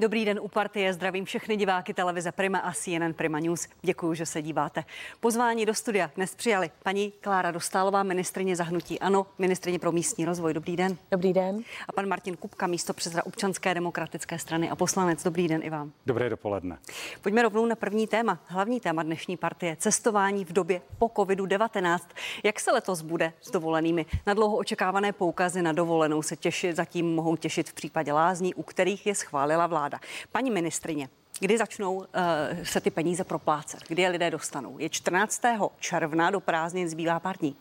Dobrý den u Partie, zdravím všechny diváky televize Prima a CNN Prima News. Děkuji, že se díváte. Pozvání do studia dnes přijali paní Klára Dostálová, ministryně za hnutí ANO, ministryně pro místní rozvoj. Dobrý den. Dobrý den. A pan Martin Kupka, místopředseda Občanské demokratické strany a poslanec. Dobrý den i vám. Dobré dopoledne. Pojďme rovnou na první téma. Hlavní téma dnešní Partie: cestování v době po COVID-19. Jak se letos bude s dovolenými? Na dlouho očekávané poukazy na dovolenou se zatím mohou těšit v případě lázní, u kterých je schválila vláda. Paní ministrině, kdy začnou se ty peníze proplácet? Kdy je lidé dostanou? Je 14. června, do prázdnin zbývá pár dní.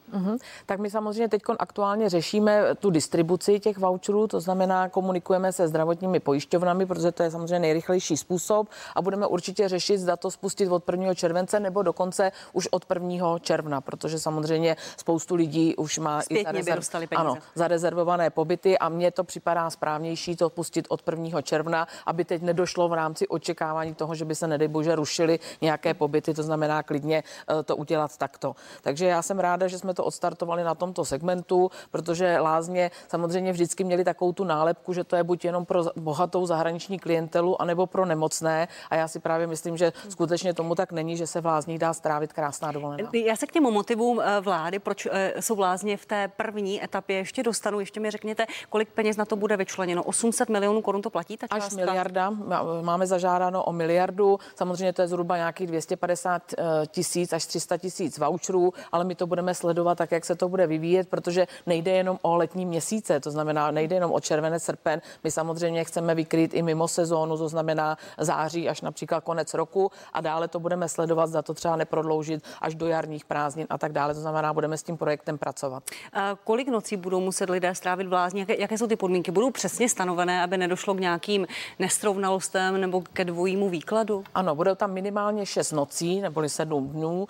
Tak my samozřejmě teď aktuálně řešíme tu distribuci těch voucherů, to znamená, komunikujeme se zdravotními pojišťovnami, protože to je samozřejmě nejrychlejší způsob, a budeme určitě řešit, zda to spustit od 1. července nebo dokonce už od 1. června, protože samozřejmě spoustu lidí už má zpětně zarezervované pobyty, a mně to připadá správnější to pustit od 1. června, aby teď nedošlo v rámci očekávání toho, že by se nedej bože rušily nějaké pobyty, to znamená klidně to udělat takto. Takže já jsem ráda, že jsme to odstartovali na tomto segmentu, protože lázně samozřejmě vždycky měli takovou tu nálepku, že to je buď jenom pro bohatou zahraniční klientelu, anebo pro nemocné, a já si právě myslím, že skutečně tomu tak není, že se v lázních dá strávit krásná dovolená. Já se k těm motivům vlády, proč jsou lázně v té první etapě, ještě dostanu, ještě mi řekněte, kolik peněz na to bude vyčleněno. 800 milionů korun to platí, tak až miliarda, máme zažádáno o miliardu, samozřejmě to je zhruba nějakých 250 000 až 300 000 voucherů, ale my to budeme sledovat tak, jak se to bude vyvíjet, protože nejde jenom o letní měsíce, to znamená nejde jenom o červenec, srpen, my samozřejmě chceme vykrýt i mimo sezónu, to znamená září až například konec roku, a dále to budeme sledovat, zda to třeba neprodloužit až do jarních prázdnin a tak dále, to znamená budeme s tím projektem pracovat. A kolik nocí budou muset lidé strávit v lázni, jaké jsou ty podmínky, budou přesně stanovené, aby nedošlo k nějakým nesrovnalostem nebo ke dvojímu výkladu? Ano, budou tam minimálně 6 nocí, neboli 7 dnů.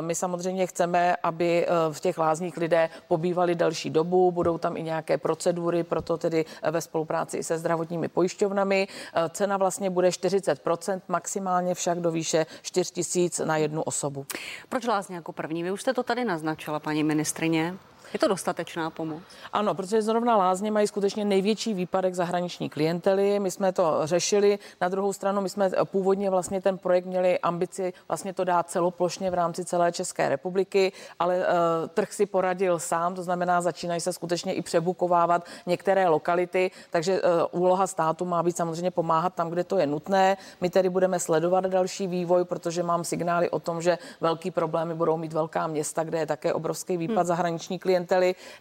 My samozřejmě chceme, aby v těch lázních lidé pobývali delší dobu, budou tam i nějaké procedury, proto tedy ve spolupráci i se zdravotními pojišťovnami. Cena vlastně bude 40%, maximálně však do výše 4 000 na jednu osobu. Proč lázně jako první? Vy už jste to tady naznačila, paní ministrině. Je to dostatečná pomoc? Ano, protože zrovna lázně mají skutečně největší výpadek zahraniční klientely. My jsme to řešili. Na druhou stranu, my jsme původně vlastně ten projekt měli ambici vlastně to dát celoplošně v rámci celé České republiky, ale trh si poradil sám, to znamená, začínají se skutečně i přebukovávat některé lokality, takže úloha státu má být samozřejmě pomáhat tam, kde to je nutné. My tedy budeme sledovat další vývoj, protože mám signály o tom, že velký problémy budou mít velká města, kde je také obrovský výpad zahraniční klientely.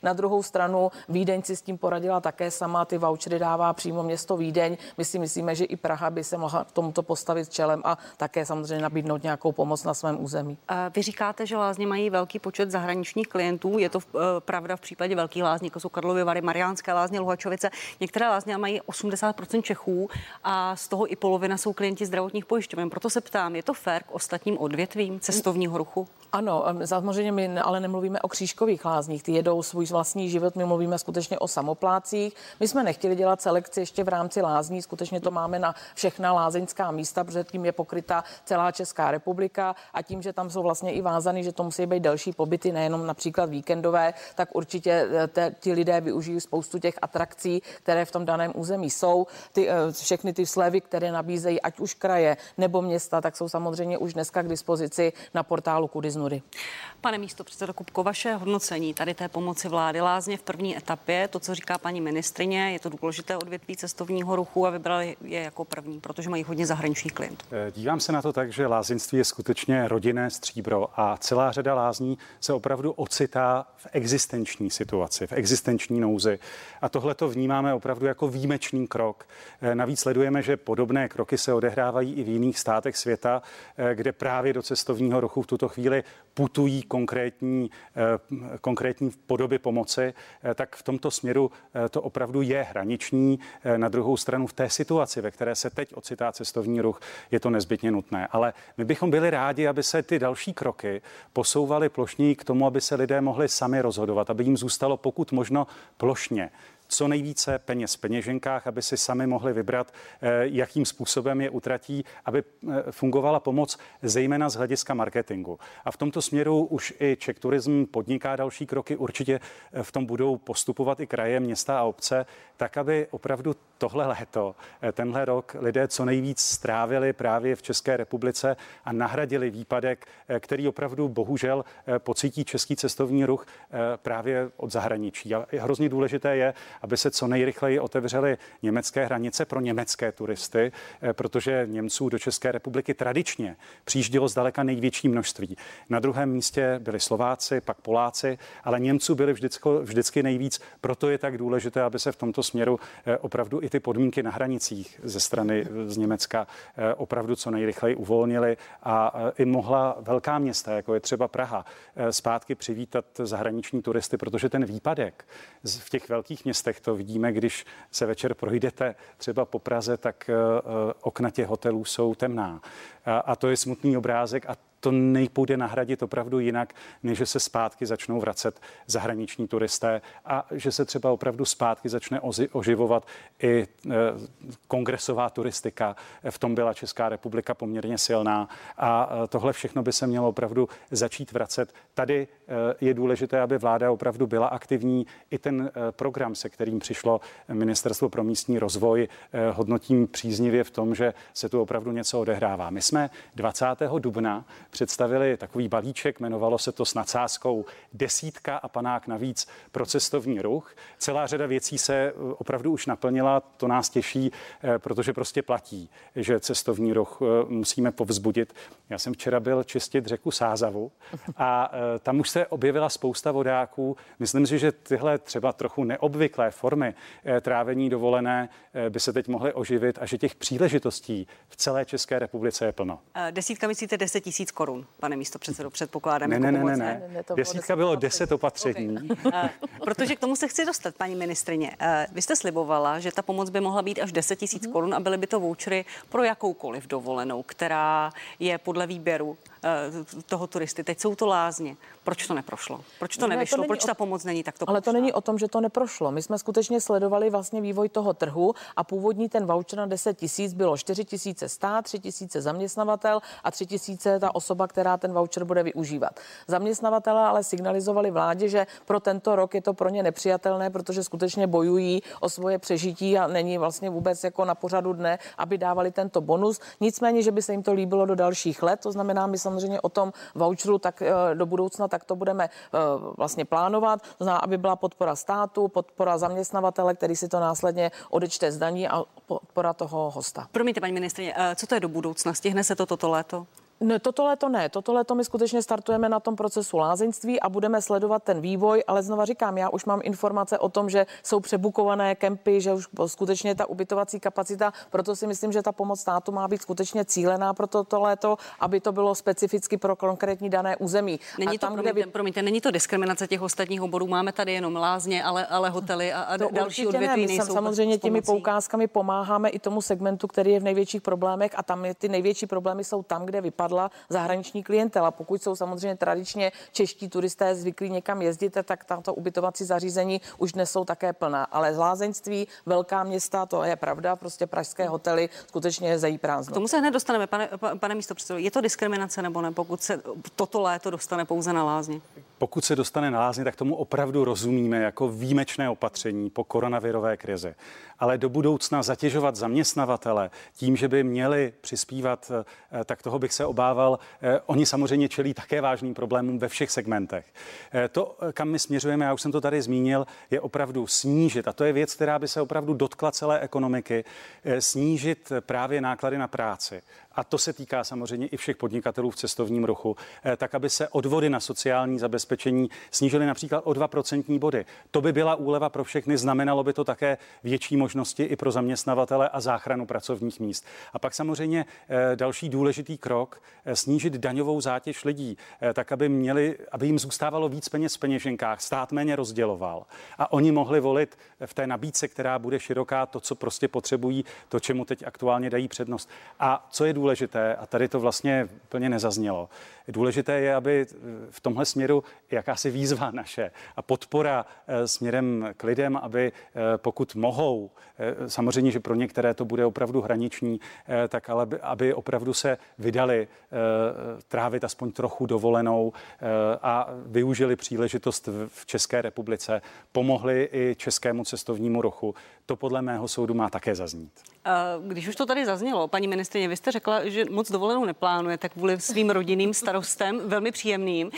Na druhou stranu Vídeň si s tím poradila také sama, ty vouchery dává přímo město Vídeň. My si myslíme, že i Praha by se mohla k tomuto postavit čelem a také samozřejmě nabídnout nějakou pomoc na svém území. Vy říkáte, že lázně mají velký počet zahraničních klientů. Je to pravda v případě velkých lázní, jako jsou Karlovy Vary, Mariánské Lázně, Luhačovice. Některé lázně mají 80% Čechů a z toho i polovina jsou klienti zdravotních pojišťoven. Proto se ptám, je to fér k ostatním odvětvím cestovního ruchu? Ano, samozřejmě my ale nemluvíme o křížkových lázních, ty jedou svůj vlastní život, my mluvíme skutečně o samoplácích. My jsme nechtěli dělat selekci ještě v rámci lázní, skutečně to máme na všechna lázeňská místa, protože tím je pokryta celá Česká republika, a tím, že tam jsou vlastně i vázaný, že to musí být delší pobyty, nejenom například víkendové, tak určitě ti lidé využijí spoustu těch atrakcí, které v tom daném území jsou. Všechny ty slevy, které nabízejí ať už kraje nebo města, tak jsou samozřejmě už dneska k dispozici na portálu Kudy z nudy. Pane místopředsedo Kupko, vaše hodnocení tady té pomoci vlády. Lázně v první etapě, to, co říká paní ministrině, je to důležité odvětví cestovního ruchu a vybrali je jako první, protože mají hodně zahraničních klientů. Dívám se na to tak, že lázeňství je skutečně rodinné stříbro a celá řada lázní se opravdu ocitá v existenční situaci, v existenční nouzi. A tohle to vnímáme opravdu jako výjimečný krok. Navíc sledujeme, že podobné kroky se odehrávají i v jiných státech světa, kde právě do cestovního ruchu v tuto chvíli putují konkrétní podoby pomoci, tak v tomto směru to opravdu je hraniční. Na druhou stranu v té situaci, ve které se teď ocitá cestovní ruch, je to nezbytně nutné. Ale my bychom byli rádi, aby se ty další kroky posouvaly plošněji k tomu, aby se lidé mohli sami rozhodovat, aby jim zůstalo pokud možno plošně co nejvíce peněz v peněženkách, aby si sami mohli vybrat, jakým způsobem je utratí, aby fungovala pomoc zejména z hlediska marketingu. A v tomto směru už i Czech Tourism podniká další kroky. Určitě v tom budou postupovat i kraje, města a obce, tak aby opravdu tohle léto, tenhle rok lidé co nejvíc strávili právě v České republice a nahradili výpadek, který opravdu bohužel pocítí český cestovní ruch právě od zahraničí. A hrozně důležité je, aby se co nejrychleji otevřely německé hranice pro německé turisty, protože Němců do České republiky tradičně přijíždělo zdaleka největší množství. Na druhém místě byli Slováci, pak Poláci, ale Němců byli vždycky nejvíc, proto je tak důležité, aby se v tomto směru opravdu i ty podmínky na hranicích ze strany z Německa opravdu co nejrychleji uvolnily a i mohla velká města, jako je třeba Praha, zpátky přivítat zahraniční turisty, protože ten výpadek v těch velkých městech, to vidíme, když se večer projdete třeba po Praze, tak okna těch hotelů jsou temná. A to je smutný obrázek a to nejpůjde nahradit opravdu jinak, než že se zpátky začnou vracet zahraniční turisté a že se třeba opravdu zpátky začne oživovat i kongresová turistika. V tom byla Česká republika poměrně silná a tohle všechno by se mělo opravdu začít vracet. Tady je důležité, aby vláda opravdu byla aktivní. I ten program, se kterým přišlo Ministerstvo pro místní rozvoj, hodnotím příznivě v tom, že se tu opravdu něco odehrává. My jsme 20. dubna představili takový balíček, jmenovalo se to s nadsázkou 10 a panák navíc pro cestovní ruch. Celá řada věcí se opravdu už naplnila, to nás těší, protože prostě platí, že cestovní ruch musíme povzbudit. Já jsem včera byl čistit řeku Sázavu a tam už se objevila spousta vodáků. Myslím si, že tyhle třeba trochu neobvyklé formy trávení dovolené by se teď mohly oživit a že těch příležitostí v celé České republice je plno. 10 myslíte 10 000 korun, pane místopředsedo, předpokládám. Ne. 10 bylo 10 opatření. Okay. Protože k tomu se chci dostat, paní ministrině. Vy jste slibovala, že ta pomoc by mohla být až 10 000 korun a byly by to vouchery pro jakoukoliv dovolenou, která je podle výběru toho turisty. Teď jsou to lázně. Proč to neprošlo? Proč to nevyšlo? Proč ta pomoc není takto počná? Ale to není o tom, že to neprošlo. My jsme skutečně sledovali vlastně vývoj toho trhu a původní ten voucher na 10 000 bylo 4 000 stát, 3 000 zaměstnavatel a 3 000 ta osoba, která ten voucher bude využívat. Zaměstnavatelé ale signalizovali vládě, že pro tento rok je to pro ně nepřijatelné, protože skutečně bojují o svoje přežití a není vlastně vůbec jako na pořadu dne, aby dávali tento bonus. Nicméně, že by se jim to líbilo do dalších let, to znamená, my samozřejmě o tom voucheru tak do budoucna tak to budeme vlastně plánovat, to znamená, aby byla podpora státu, podpora zaměstnavatele, který si to následně odečte z daní a podpora toho hosta. Promiňte, paní ministrině, co to je do budoucna? Stihne se to toto léto? No, toto léto ne, toto léto my skutečně startujeme na tom procesu lázeňství a budeme sledovat ten vývoj, ale znova říkám, já už mám informace o tom, že jsou přebukované kempy, že už skutečně ta ubytovací kapacita, proto si myslím, že ta pomoc státu má být skutečně cílená pro toto léto, aby to bylo specificky pro konkrétní dané území. Není a tam, to, promiňte, není to diskriminace těch ostatních oborů, máme tady jenom lázně, ale hotely a další odvětví nejsou. Samozřejmě těmi poukázkami pomáháme i tomu segmentu, který je v největších problémech a tam ty největší problémy jsou tam, kde vypadá zahraniční klientela. Pokud jsou samozřejmě tradičně čeští turisté zvyklí někam jezdit, tak tato ubytovací zařízení už dnes jsou také plná. Ale lázeňství, velká města, to je pravda, prostě pražské hotely skutečně zají prázdno. K tomu se hned dostaneme, pane místopředsedo. Je to diskriminace nebo ne, pokud se toto léto dostane pouze na lázni? Pokud se dostane na lázni, tak tomu opravdu rozumíme jako výjimečné opatření po koronavirové krizi. Ale do budoucna zatěžovat zaměstnavatele tím, že by měli přispívat, tak toho bych se obával. Oni samozřejmě čelí také vážným problémům ve všech segmentech. To, kam my směřujeme, já už jsem to tady zmínil, je opravdu snížit, a to je věc, která by se opravdu dotkla celé ekonomiky, snížit právě náklady na práci. A to se týká samozřejmě i všech podnikatelů v cestovním ruchu, tak aby se odvody na sociální zabezpečení snížily například o 2% body. To by byla úleva pro všechny, znamenalo by to také větší možnosti i pro zaměstnavatele a záchranu pracovních míst. A pak samozřejmě další důležitý krok, snížit daňovou zátěž lidí, tak aby jim zůstávalo víc peněz v peněženkách, stát méně rozděloval a oni mohli volit v té nabídce, která bude široká, to, co prostě potřebují, to, čemu teď aktuálně dají přednost. A co je důležité, důležité, a tady to vlastně plně nezaznělo, důležité je, aby v tomhle směru jakási výzva naše a podpora směrem k lidem, aby pokud mohou, samozřejmě, že pro některé to bude opravdu hraniční, tak ale aby opravdu se vydali trávit aspoň trochu dovolenou a využili příležitost v České republice, pomohli i českému cestovnímu ruchu. To podle mého soudu má také zaznít. Když už to tady zaznělo, paní ministryně, vy jste řekla, že moc dovolenou neplánujete kvůli svým rodinným starostem, velmi příjemným.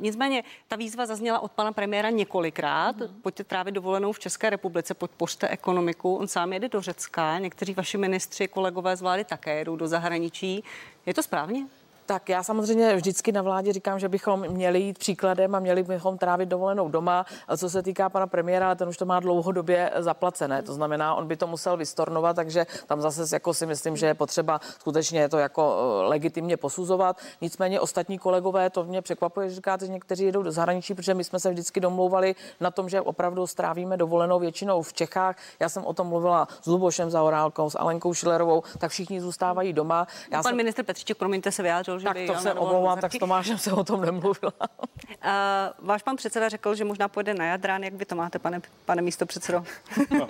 Nicméně ta výzva zazněla od pana premiéra několikrát. Pojďte trávit dovolenou v České republice, podpořte ekonomiku. On sám jede do Řecka, někteří vaši ministři, kolegové z vlády také jdou do zahraničí. Je to správně? Tak já samozřejmě vždycky na vládě říkám, že bychom měli jít příkladem a měli bychom trávit dovolenou doma. Co se týká pana premiéra, ten už to má dlouhodobě zaplacené. To znamená, on by to musel vystornovat, takže tam zase jako si myslím, že je potřeba skutečně to jako legitimně posuzovat. Nicméně ostatní kolegové, to mě překvapuje, že říkáte, že někteří jdou do zahraničí, protože my jsme se vždycky domlouvali na tom, že opravdu strávíme dovolenou většinou v Čechách. Já jsem o tom mluvila s Lubošem Zaorálkou, s Alenkou Schillerovou, tak všichni zůstávají doma. Pan ministr Petříček, promiňte, se vyjádřil. Tak to se omlouvám, tak s Tomášem se o tom nemluvila. Váš pan předseda řekl, že možná pojede na Jadrán. Jak vy to máte, pane místopředsedo? No,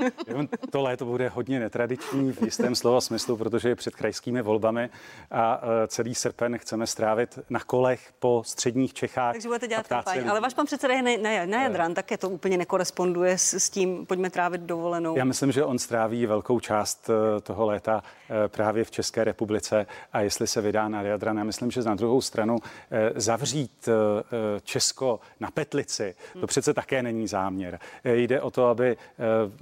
to léto bude hodně netradiční v jistém slova smyslu, protože je před krajskými volbami a celý srpen chceme strávit na kolech po středních Čechách. Takže budete dělat kampaň, ale váš pan předseda je na Jadrán, také to úplně nekoresponduje s tím, pojďme trávit dovolenou. Já myslím, že on stráví velkou část toho léta právě v České republice, a jestli se vydá na Jadrán, myslím, že na druhou stranu zavřít Česko na petlici, to přece také není záměr. Jde o to, aby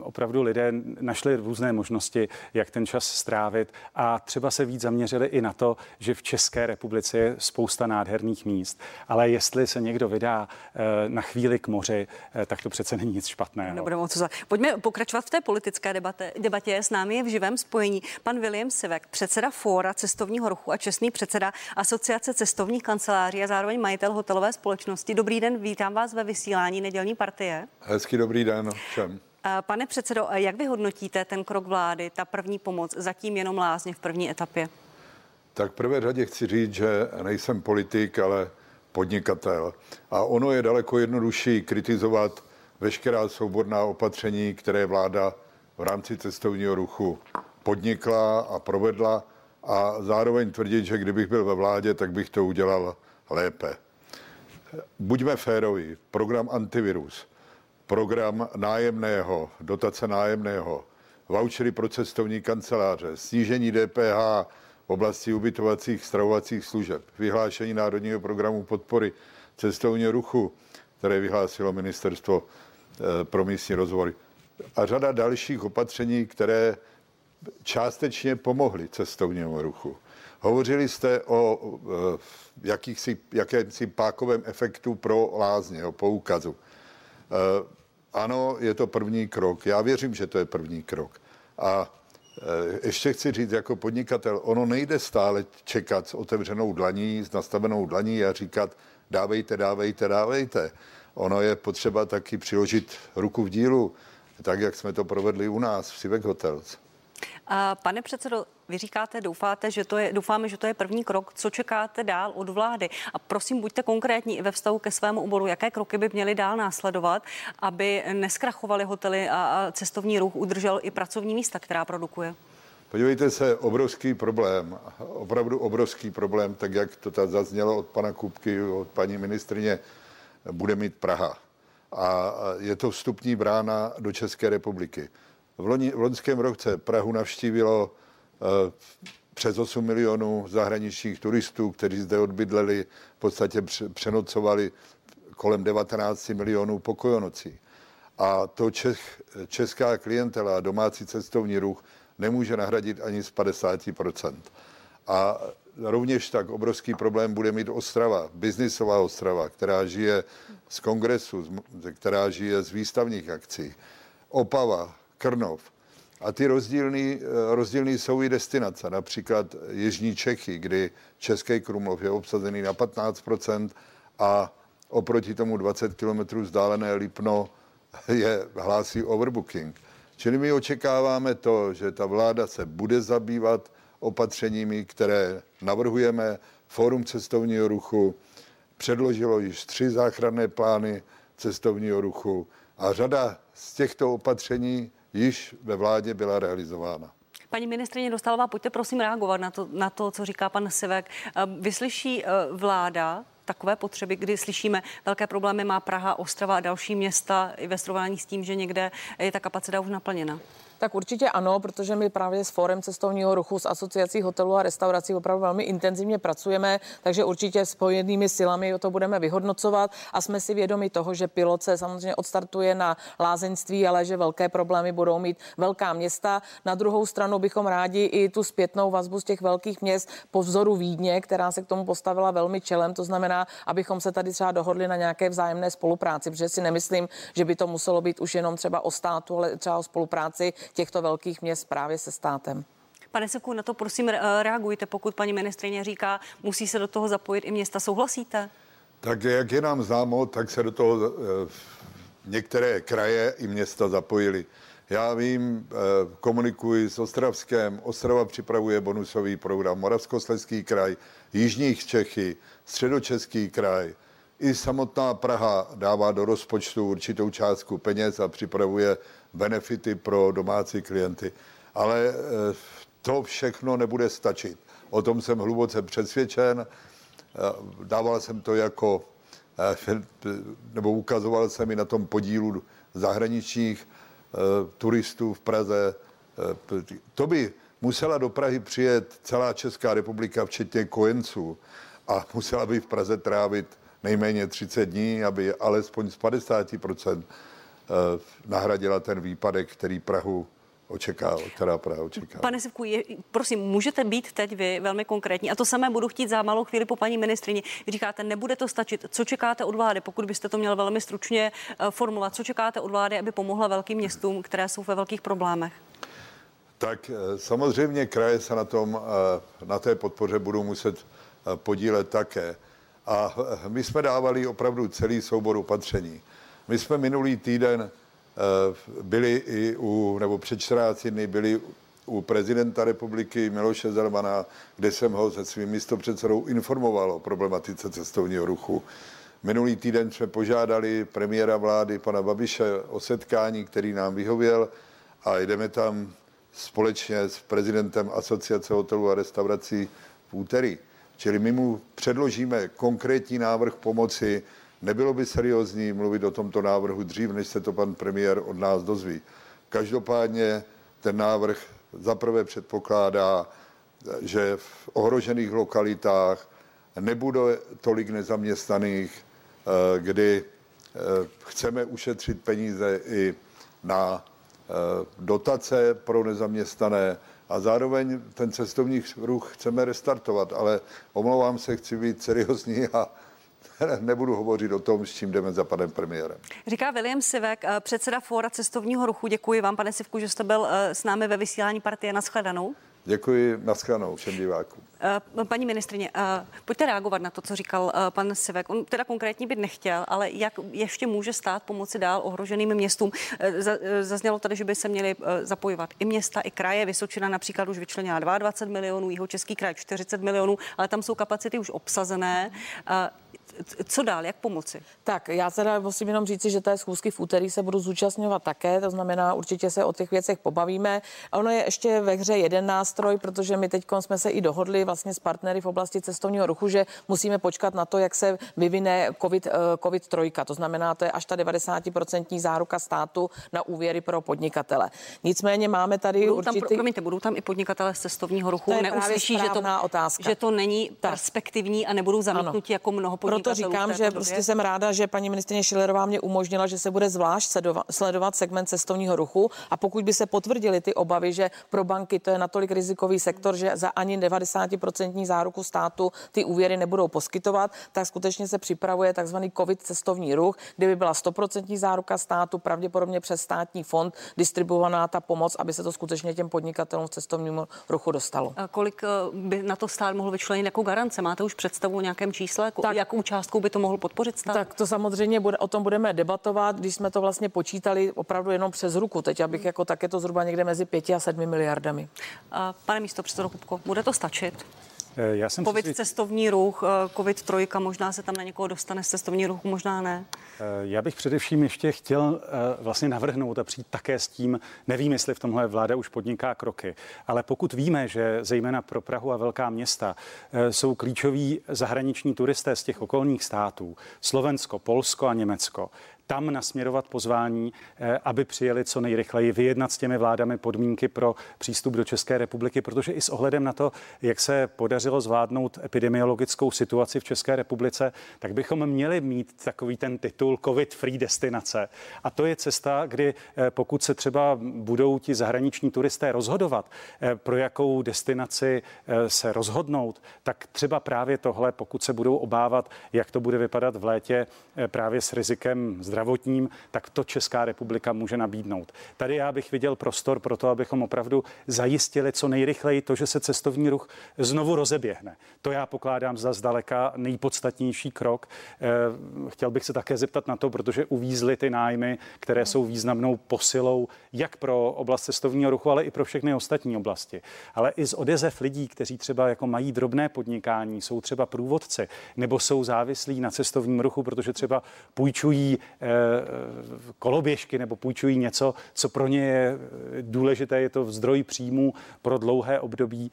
opravdu lidé našli různé možnosti, jak ten čas strávit, a třeba se víc zaměřili i na to, že v České republice je spousta nádherných míst. Ale jestli se někdo vydá na chvíli k moři, tak to přece není nic špatného. Nebudeme Pojďme pokračovat v té politické debatě. S námi je v živém spojení pan Viliam Sivek, předseda Fóra cestovního ruchu a čestný předseda Asociace cestovních kanceláří a zároveň majitel hotelové společnosti. Dobrý den, vítám vás ve vysílání Nedělní partie. Hezký dobrý den všem. Pane předsedo, jak vy hodnotíte ten krok vlády, ta první pomoc, zatím jenom lázně v první etapě? Tak v prvé řadě chci říct, že nejsem politik, ale podnikatel. A ono je daleko jednodušší kritizovat veškerá souborná opatření, které vláda v rámci cestovního ruchu podnikla a provedla, a zároveň tvrdit, že kdybych byl ve vládě, tak bych to udělal lépe. Buďme féroví. Program antivirus, program nájemného, dotace nájemného, vouchery pro cestovní kanceláře, snížení DPH v oblasti ubytovacích, stravovacích služeb, vyhlášení Národního programu podpory cestovního ruchu, které vyhlásilo Ministerstvo pro místní rozvoj, a řada dalších opatření, které částečně pomohli cestovnímu ruchu. Hovořili jste o jakémsi pákovém efektu pro lázně, o poukazu. Ano, je to první krok. Já věřím, že to je první krok. A ještě chci říct jako podnikatel, ono nejde stále čekat s otevřenou dlaní, s nastavenou dlaní a říkat dávejte. Ono je potřeba taky přiložit ruku v dílu, tak jak jsme to provedli u nás v Sivek Hotels. Pane předsedo, vy říkáte, doufáme, že to je první krok. Co čekáte dál od vlády? A prosím, buďte konkrétní i ve vztahu ke svému oboru. Jaké kroky by měly dál následovat, aby neskrachovaly hotely a cestovní ruch udržel i pracovní místa, která produkuje? Podívejte se, obrovský problém, opravdu obrovský problém, tak jak to tady zaznělo od pana Kupky, od paní ministryně, bude mít Praha. A je to vstupní brána do České republiky. V loňském roce Prahu navštívilo přes 8 milionů zahraničních turistů, kteří zde odbydleli, v podstatě přenocovali kolem 19 milionů pokojonocí. A to česká klientela a domácí cestovní ruch nemůže nahradit ani z 50%. A rovněž tak obrovský problém bude mít Ostrava, biznisová Ostrava, která žije z kongresu, která žije z výstavních akcí. Opava, Krnov. A ty rozdílný jsou i destinace. Například Jižní Čechy, kdy Český Krumlov je obsazený na 15% a oproti tomu 20 kilometrů vzdálené Lipno hlásí overbooking. Čili my očekáváme to, že ta vláda se bude zabývat opatřeními, které navrhujeme. Fórum cestovního ruchu předložilo již 3 záchranné plány cestovního ruchu a řada z těchto opatření již ve vládě byla realizována. Paní ministryně Dostálová, pojďte prosím reagovat na to, co říká pan Sivek. Vyslyší vláda takové potřeby, kdy slyšíme, velké problémy má Praha, Ostrava a další města i ve srovnání s tím, že někde je ta kapacita už naplněna? Tak určitě ano, protože my právě s Fórem cestovního ruchu, s Asociací hotelů a restaurací opravdu velmi intenzivně pracujeme, takže určitě spojenými silami to budeme vyhodnocovat a jsme si vědomi toho, že pilot se samozřejmě odstartuje na lázeňství, ale že velké problémy budou mít velká města. Na druhou stranu bychom rádi i tu zpětnou vazbu z těch velkých měst po vzoru Vídně, která se k tomu postavila velmi čelem, to znamená, abychom se tady třeba dohodli na nějaké vzájemné spolupráci, protože si nemyslím, že by to muselo být už jenom třeba o státu, ale třeba o spolupráci těchto velkých měst právě se státem. Pane Sivku, na to prosím reagujte, pokud paní ministryně říká, musí se do toho zapojit i města. Souhlasíte? Tak jak je nám známo, tak se do toho některé kraje i města zapojily. Já vím, komunikuji s Ostravskem, Ostrava připravuje bonusový program, Moravskoslezský kraj, Jižních Čechy, Středočeský kraj, i samotná Praha dává do rozpočtu určitou částku peněz a připravuje benefity pro domácí klienty. Ale to všechno nebude stačit. O tom jsem hluboce přesvědčen. Dával jsem to jako, nebo ukazoval jsem i na tom podílu zahraničních turistů v Praze. To by musela do Prahy přijet celá Česká republika, včetně kojenců, a musela by v Praze trávit nejméně 30 dní, aby alespoň z 50% nahradila ten výpadek, který Prahu očekává, která Praha očekává. Pane Sivku, prosím, můžete být teď vy velmi konkrétní. A to samé budu chtít za malou chvíli po paní ministrině. Vy říkáte, nebude to stačit. Co čekáte od vlády, pokud byste to měl velmi stručně formulovat? Co čekáte od vlády, aby pomohla velkým městům, které jsou ve velkých problémech? Tak samozřejmě kraje se na té podpoře budou muset podílet také. A my jsme dávali opravdu celý soubor opatření. My jsme minulý týden byli před 14 dny byli u prezidenta republiky Miloše Zemana, kde jsem ho se svým místopředsedou informoval o problematice cestovního ruchu. Minulý týden jsme požádali premiéra vlády pana Babiše o setkání, který nám vyhověl, a jdeme tam společně s prezidentem Asociace hotelů a restaurací v úterý. Čili my mu předložíme konkrétní návrh pomoci. Nebylo by seriózní mluvit o tomto návrhu dřív, než se to pan premiér od nás dozví. Každopádně ten návrh zaprvé předpokládá, že v ohrožených lokalitách nebude tolik nezaměstnaných, kdy chceme ušetřit peníze i na dotace pro nezaměstnané, a zároveň ten cestovní ruch chceme restartovat, ale omlouvám se, chci být seriózní a nebudu hovořit o tom, s čím jdeme za panem premiérem. Říká Viliam Sivek, předseda Fóra cestovního ruchu. Děkuji vám, pane Sivku, že jste byl s námi ve vysílání Partie. Nashledanou. Děkuji, nashledanou všem divákům. Paní ministrině, pojďte reagovat na to, co říkal pan Sivek. On teda konkrétně by nechtěl, ale jak ještě může stát pomoci dál ohroženým městům? Zaznělo tady, že by se měly zapojovat i města, i kraje. Vysočina například už vyčlenila 22 milionů, Jihočeský kraj 40 milionů, ale tam jsou kapacity už obsazené. Co dál, jak pomoci? Tak já teda musím jenom říci, že té schůzky v úterý se budu zúčastňovat také, to znamená, určitě se o těch věcech pobavíme. Ono je ještě ve hře jeden nástroj, protože my teď jsme se i dohodli vlastně s partnery v oblasti cestovního ruchu, že musíme počkat na to, jak se vyvine COVID-3. To znamená, to je až ta 90% záruka státu na úvěry pro podnikatele. Nicméně máme tady budou tam i podnikatele z cestovního ruchu, neuslyší, že to není perspektivní a nebudou zamítnuti jako mnoho podnikatelů. Proto říkám, že prostě jsem ráda, že paní ministryně Schillerová mě umožnila, že se bude zvlášť sledovat segment cestovního ruchu, a pokud by se potvrdily ty obavy, že pro banky to je natolik rizikový sektor, že za ani 90% záruku státu ty úvěry nebudou poskytovat, tak skutečně se připravuje takzvaný COVID cestovní ruch, kde by byla 100% záruka státu, pravděpodobně přes státní fond distribuovaná ta pomoc, aby se to skutečně těm podnikatelům v cestovním ruchu dostalo. A kolik by na to stát mohl vyčlenit jako garance? Máte už představu o nějakém čísle? Jakou částku? částkou by to mohl podpořit stát? Tak to samozřejmě bude, o tom budeme debatovat, když jsme to vlastně počítali opravdu jenom přes ruku. Teď abych jako tak je to zhruba někde mezi 5 a 7 miliardami. Pane místopředsedo Kupko, bude to stačit? COVID cestovní ruch, COVID trojka, možná se tam na někoho dostane z cestovní ruchu, možná ne. Já bych především ještě chtěl vlastně navrhnout a přijít také s tím, nevím, jestli v tomhle vláda už podniká kroky, ale pokud víme, že zejména pro Prahu a velká města jsou klíčoví zahraniční turisté z těch okolních států, Slovensko, Polsko a Německo, tam nasměrovat pozvání, aby přijeli co nejrychleji, vyjednat s těmi vládami podmínky pro přístup do České republiky, protože i s ohledem na to, jak se podařilo zvládnout epidemiologickou situaci v České republice, tak bychom měli mít takový ten titul COVID-free destinace. A to je cesta, kdy pokud se třeba budou ti zahraniční turisté rozhodovat, pro jakou destinaci se rozhodnout, tak třeba právě tohle, pokud se budou obávat, jak to bude vypadat v létě právě s rizikem zdravotním, tak to Česká republika může nabídnout. Tady já bych viděl prostor pro to, abychom opravdu zajistili co nejrychleji to, že se cestovní ruch znovu rozeběhne. To já pokládám za zdaleka nejpodstatnější krok. Chtěl bych se také zeptat na to, protože uvízly ty nájmy, které jsou významnou posilou jak pro oblast cestovního ruchu, ale i pro všechny ostatní oblasti. Ale i z odezev lidí, kteří třeba jako mají drobné podnikání, jsou třeba průvodci nebo jsou závislí na cestovním ruchu, protože třeba půjčují koloběžky nebo půjčují něco, co pro ně je důležité, je to zdroj příjmů pro dlouhé období,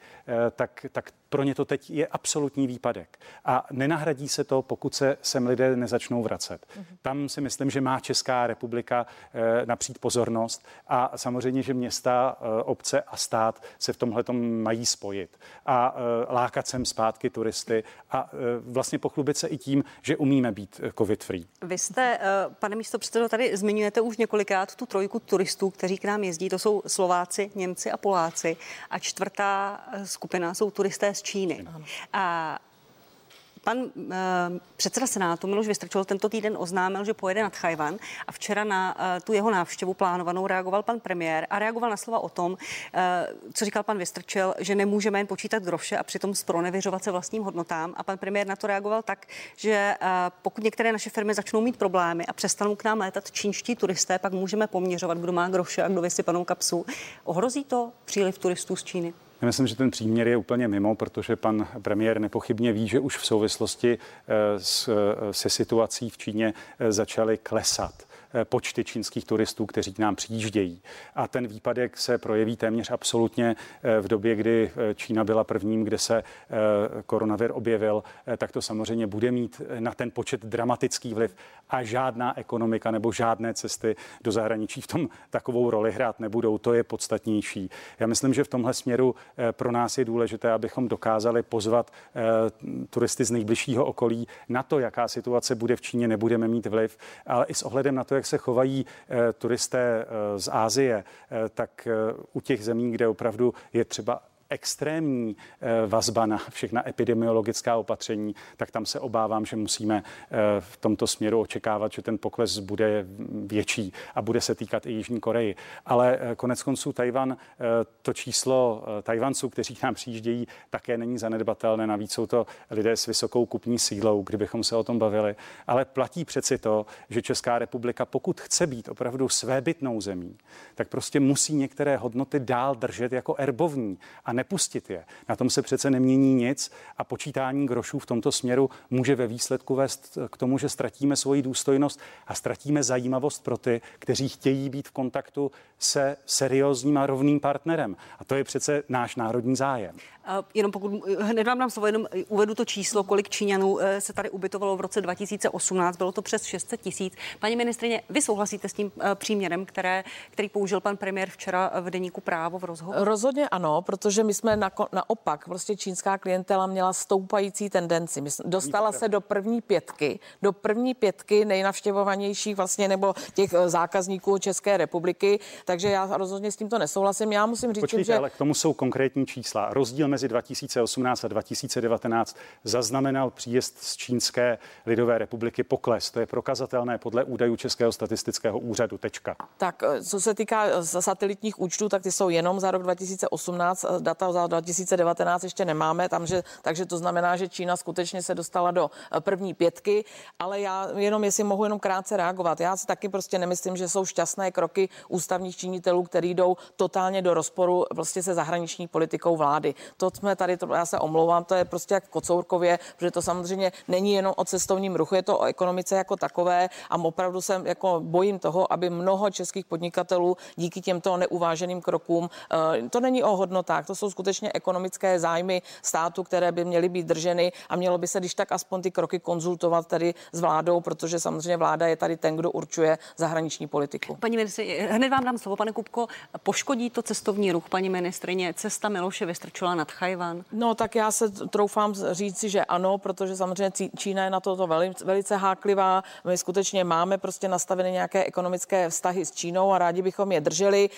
tak pro ně to teď je absolutní výpadek. A nenahradí se to, pokud se sem lidé nezačnou vracet. Tam si myslím, že má Česká republika napřít pozornost a samozřejmě, že města, obce a stát se v tomhletom mají spojit a lákat sem zpátky turisty a vlastně pochlubit se i tím, že umíme být covid free. Vy jste, pane místopředsedo, tady zmiňujete už několikrát tu trojku turistů, kteří k nám jezdí. To jsou Slováci, Němci a Poláci. A čtvrtá skupina jsou turisté z Číny. A pan předseda Senátu Miloš Vystrčil tento týden oznámil, že pojede na Tchajvan a včera na tu jeho návštěvu plánovanou reagoval pan premiér a reagoval na slova o tom, co říkal pan Vystrčil, že nemůžeme jen počítat groše a přitom zpronevěřovat se vlastním hodnotám. A pan premiér na to reagoval tak, že pokud některé naše firmy začnou mít problémy a přestanou k nám létat čínští turisté, pak můžeme poměřovat, kdo má groše a kdo vysypanou kapsu. Ohrozí to příliv turistů z Číny? Já myslím, že ten příměr je úplně mimo, protože pan premiér nepochybně ví, že už v souvislosti se situací v Číně začaly klesat počty čínských turistů, kteří k nám přijíždějí. A ten výpadek se projeví téměř absolutně v době, kdy Čína byla prvním, kde se koronavir objevil, tak to samozřejmě bude mít na ten počet dramatický vliv a žádná ekonomika nebo žádné cesty do zahraničí v tom takovou roli hrát nebudou. To je podstatnější. Já myslím, že v tomhle směru pro nás je důležité, abychom dokázali pozvat turisty z nejbližšího okolí na to, jaká situace bude v Číně, nebudeme mít vliv, ale i s ohledem na to, jak se chovají turisté z Asie, tak u těch zemí, kde opravdu je třeba extrémní vazba na všechna epidemiologická opatření, tak tam se obávám, že musíme v tomto směru očekávat, že ten pokles bude větší a bude se týkat i Jižní Koreji. Ale koneckonců Tchajvan, to číslo Tchajvanců, kteří k nám přijíždějí, také není zanedbatelné. Navíc jsou to lidé s vysokou kupní sílou, kdybychom se o tom bavili. Ale platí přeci to, že Česká republika, pokud chce být opravdu svébytnou zemí, tak prostě musí některé hodnoty dál držet jako erbovní a nepustit je. Na tom se přece nemění nic a počítání grošů v tomto směru může ve výsledku vést k tomu, že ztratíme svoji důstojnost a ztratíme zajímavost pro ty, kteří chtějí být v kontaktu se seriózním a rovným partnerem. A to je přece náš národní zájem. Jenom pokud hned vám dám slovo, jenom uvedu to číslo, kolik Číňanů se tady ubytovalo v roce 2018, bylo to přes 600 000. Paní ministrině, vy souhlasíte s tím příměrem, který použil pan premiér včera v deníku Právo v rozhovoru? Rozhodně ano, protože my jsme naopak, prostě čínská klientela měla stoupající tendenci. Dostala se do první pětky nejnavštěvovanějších vlastně nebo těch zákazníků České republiky, takže já rozhodně s tímto nesouhlasím. Já musím říct, že ale k tomu jsou konkrétní čísla. Rozdíl mezi 2018 a 2019 zaznamenal příjezd z Čínské lidové republiky pokles. To je prokazatelné podle údajů Českého statistického úřadu. Tak, co se týká satelitních účtů, tak ty jsou jenom za rok 2018 data data za 2019 ještě nemáme, takže to znamená, že Čína skutečně se dostala do první pětky, ale já jenom, jestli mohu jenom krátce reagovat. Já si taky prostě nemyslím, že jsou šťastné kroky ústavních činitelů, který jdou totálně do rozporu prostě se zahraniční politikou vlády. To jsme tady, já se omlouvám, to je prostě jak v Kocourkově, protože to samozřejmě není jenom o cestovním ruchu, je to o ekonomice jako takové a opravdu se jako bojím toho, aby mnoho českých podnikatelů díky těmto neuváženým krokům, to není o hodnotách, to jsou skutečně ekonomické zájmy státu, které by měly být drženy a mělo by se když tak aspoň ty kroky konzultovat tady s vládou, protože samozřejmě vláda je tady ten, kdo určuje zahraniční politiku. Paní ministryně, hned vám dám slovo, pane Kupko, poškodí to cestovní ruch, paní ministryně, cesta Miloše Vystrčila nad Chajvan? No tak já se troufám říci, že ano, protože samozřejmě Čína je na toto velice háklivá. My skutečně máme prostě nastaveny nějaké ekonomické vztahy s Čínou a rádi bychom je drželi,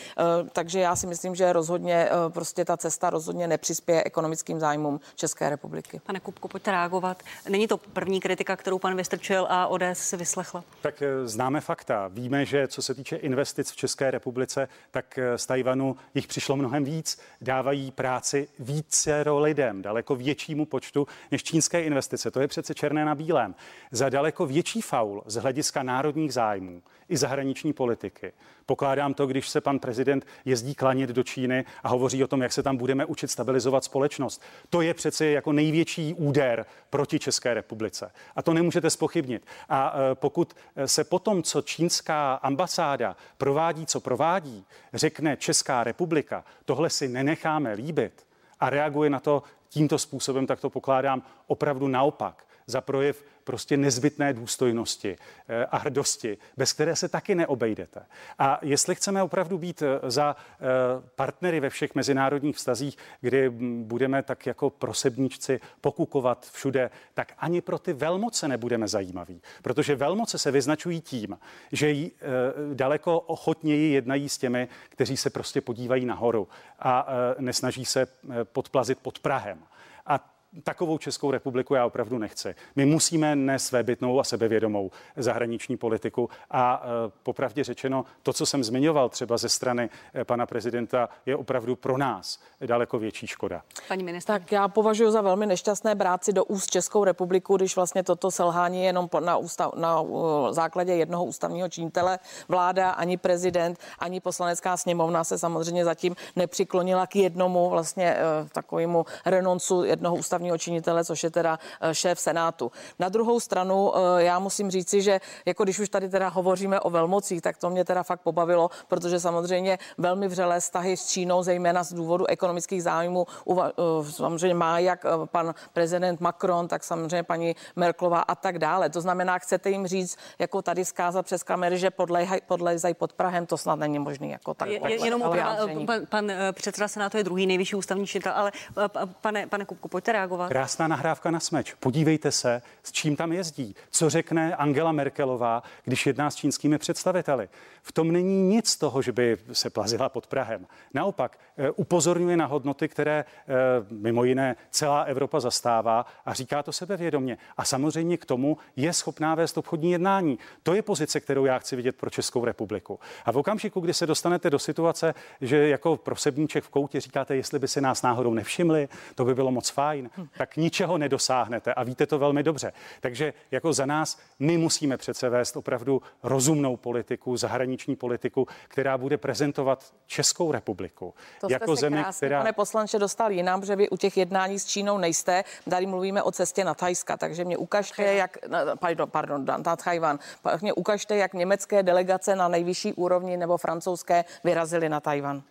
takže já si myslím, že rozhodně prostě ta cesta rozhodně nepřispěje ekonomickým zájmům České republiky. Pane Kupko, pojďte reagovat. Není to první kritika, kterou pan Vystrčil a ODS si vyslechla? Tak známe fakta. Víme, že co se týče investic v České republice, tak z Tajvanu jich přišlo mnohem víc. Dávají práci vícero lidem, daleko většímu počtu než čínské investice. To je přece černé na bílém. Za daleko větší faul z hlediska národních zájmů i zahraniční politiky pokládám to, když se pan prezident jezdí klanět do Číny a hovoří o tom, jak se tam budeme učit stabilizovat společnost. To je přece jako největší úder proti České republice. A to nemůžete zpochybnit. A pokud se potom, co čínská ambasáda provádí, co provádí, řekne Česká republika, tohle si nenecháme líbit a reaguje na to tímto způsobem, tak to pokládám opravdu naopak za projev prostě nezbytné důstojnosti a hrdosti, bez které se taky neobejdete. A jestli chceme opravdu být za partnery ve všech mezinárodních vztazích, kdy budeme tak jako prosebníčci pokukovat všude, tak ani pro ty velmoce nebudeme zajímaví. Protože velmoce se vyznačují tím, že daleko ochotněji jednají s těmi, kteří se prostě podívají nahoru a nesnaží se podplazit pod prahem. A takovou Českou republiku já opravdu nechci. My musíme nést svébytnou a sebevědomou zahraniční politiku a popravdě řečeno, to, co jsem zmiňoval třeba ze strany pana prezidenta, je opravdu pro nás daleko větší škoda. Paní ministr, tak já považuji za velmi nešťastné brát si do úst Českou republiku, když vlastně toto selhání jenom na základě jednoho ústavního činitele. Vláda, ani prezident, ani poslanecká sněmovna se samozřejmě zatím nepřiklonila k jednomu vlastně takovému renoncu jednoho ústavního činitele, což je teda šéf Senátu. Na druhou stranu já musím říci, že jako když už tady teda hovoříme o velmocích, tak to mě teda fakt pobavilo, protože samozřejmě velmi vřelé vztahy s Čínou, zejména z důvodu ekonomických zájmů, samozřejmě má jak pan prezident Macron, tak samozřejmě paní Merkelová a tak dále. To znamená, chcete jim říct, jako tady zkázat přes kamery, že podlézají pod Prahem, to snad není možný. Jako tak, jenom pan předseda Senátu je druhý nejvyšší ústavní činitel, ale pane Kupku, pojďte reagovat. Krásná nahrávka na smeč. Podívejte se, s čím tam jezdí. Co řekne Angela Merkelová, když jedná s čínskými představiteli. V tom není nic toho, že by se plazila pod Prahem. Naopak upozorňuje na hodnoty, které mimo jiné celá Evropa zastává a říká to sebevědomě. A samozřejmě k tomu je schopná vést obchodní jednání. To je pozice, kterou já chci vidět pro Českou republiku. A v okamžiku, kdy se dostanete do situace, že jako prosebníček v koutě říkáte, jestli by si nás náhodou nevšimli, to by bylo moc fajn, tak ničeho nedosáhnete a víte to velmi dobře. Takže jako za nás my musíme přece vést opravdu rozumnou politiku, zahraniční politiku, která bude prezentovat Českou republiku. To jako jste zemi, krásně, pane poslanče, dostal jinam, že vy u těch jednání s Čínou nejste. Tady mluvíme o cestě na Thajska, takže mě ukažte, na Tchajvan. Mě ukažte, jak německé delegace na nejvyšší úrovni nebo francouzské vyrazily na Tchajvan.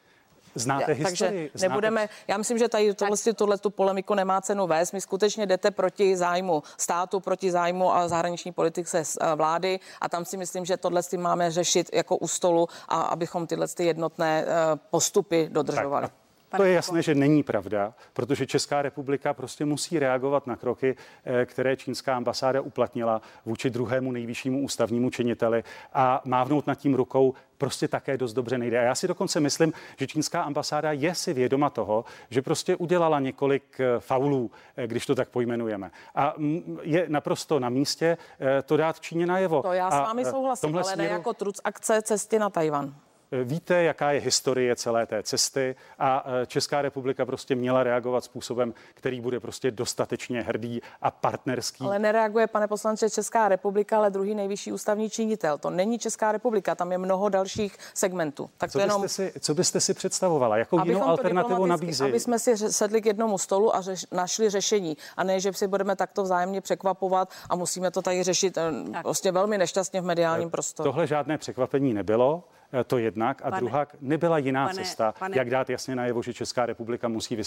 Znáte historii. Takže nebudeme, já myslím, že tady tuhle polemiku nemá cenu vést. My skutečně jdete proti zájmu státu, proti zájmu a zahraniční politice vlády a tam si myslím, že tohle máme řešit jako u stolu a abychom tyhle jednotné postupy dodržovali. Tak. To je jasné, že není pravda, protože Česká republika prostě musí reagovat na kroky, které čínská ambasáda uplatnila vůči druhému nejvyššímu ústavnímu činiteli a mávnout nad tím rukou prostě také dost dobře nejde. A já si dokonce myslím, že čínská ambasáda je si vědoma toho, že prostě udělala několik faulů, když to tak pojmenujeme. A je naprosto na místě to dát Číně najevo. To já s vámi souhlasím, ale ne jako truc akce cestě na Tajvan. víte, jaká je historie celé té cesty a Česká republika prostě měla reagovat způsobem, který bude prostě dostatečně hrdý a partnerský. Ale nereaguje, pane poslanče, Česká republika, ale druhý nejvyšší ústavní činitel. To není Česká republika, tam je mnoho dalších segmentů. Tak co, jenom... co byste si představovala? Jakou jinou alternativu nabízí? Aby jsme si sedli k jednomu stolu a našli řešení. A ne, že si budeme takto vzájemně překvapovat a musíme to tady řešit prostě velmi nešťastně v mediálním prostoru. Tohle žádné překvapení nebylo. To jednak a druhá nebyla jiná cesta, jak dát jasně najevo, že Česká republika musí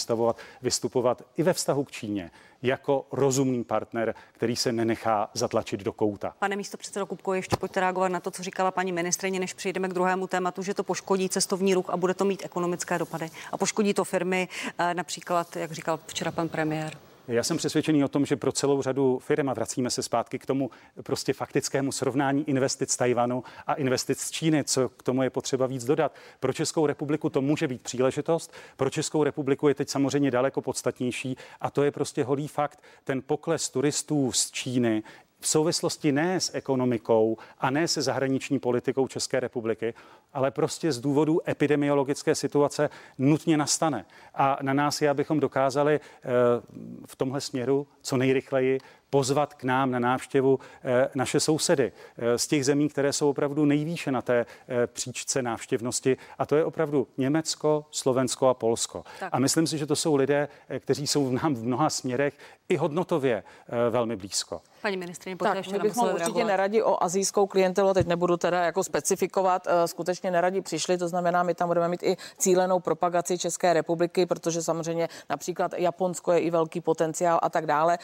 vystupovat i ve vztahu k Číně jako rozumný partner, který se nenechá zatlačit do kouta. Pane místopředsedo Kupko, ještě pojďte reagovat na to, co říkala paní ministryně, než přejdeme k druhému tématu, že to poškodí cestovní ruch a bude to mít ekonomické dopady a poškodí to firmy, například, jak říkal včera pan premiér. Já jsem přesvědčený o tom, že pro celou řadu firm, a vracíme se zpátky k tomu prostě faktickému srovnání investic z Tajvanu a investic z Číny, co k tomu je potřeba víc dodat. Pro Českou republiku to může být příležitost, pro Českou republiku je teď samozřejmě daleko podstatnější a to je prostě holý fakt, ten pokles turistů z Číny v souvislosti ne s ekonomikou a ne se zahraniční politikou České republiky, ale prostě z důvodu epidemiologické situace nutně nastane. A na nás je, abychom dokázali v tomhle směru co nejrychleji pozvat k nám na návštěvu naše sousedy z těch zemí, které jsou opravdu nejvýše na té příčce návštěvnosti. A to je opravdu Německo, Slovensko a Polsko. Tak. A myslím si, že to jsou lidé, kteří jsou nám v mnoha směrech i hodnotově velmi blízko. Paní ministryně, pojďte ještě na poslední reagovat. Určitě neradi o asijskou klientelu, teď nebudu teda jako specifikovat, skutečně neradi přišli, to znamená, my tam budeme mít i cílenou propagaci České republiky, protože samozřejmě například Japonsko je i velký potenciál a tak dále.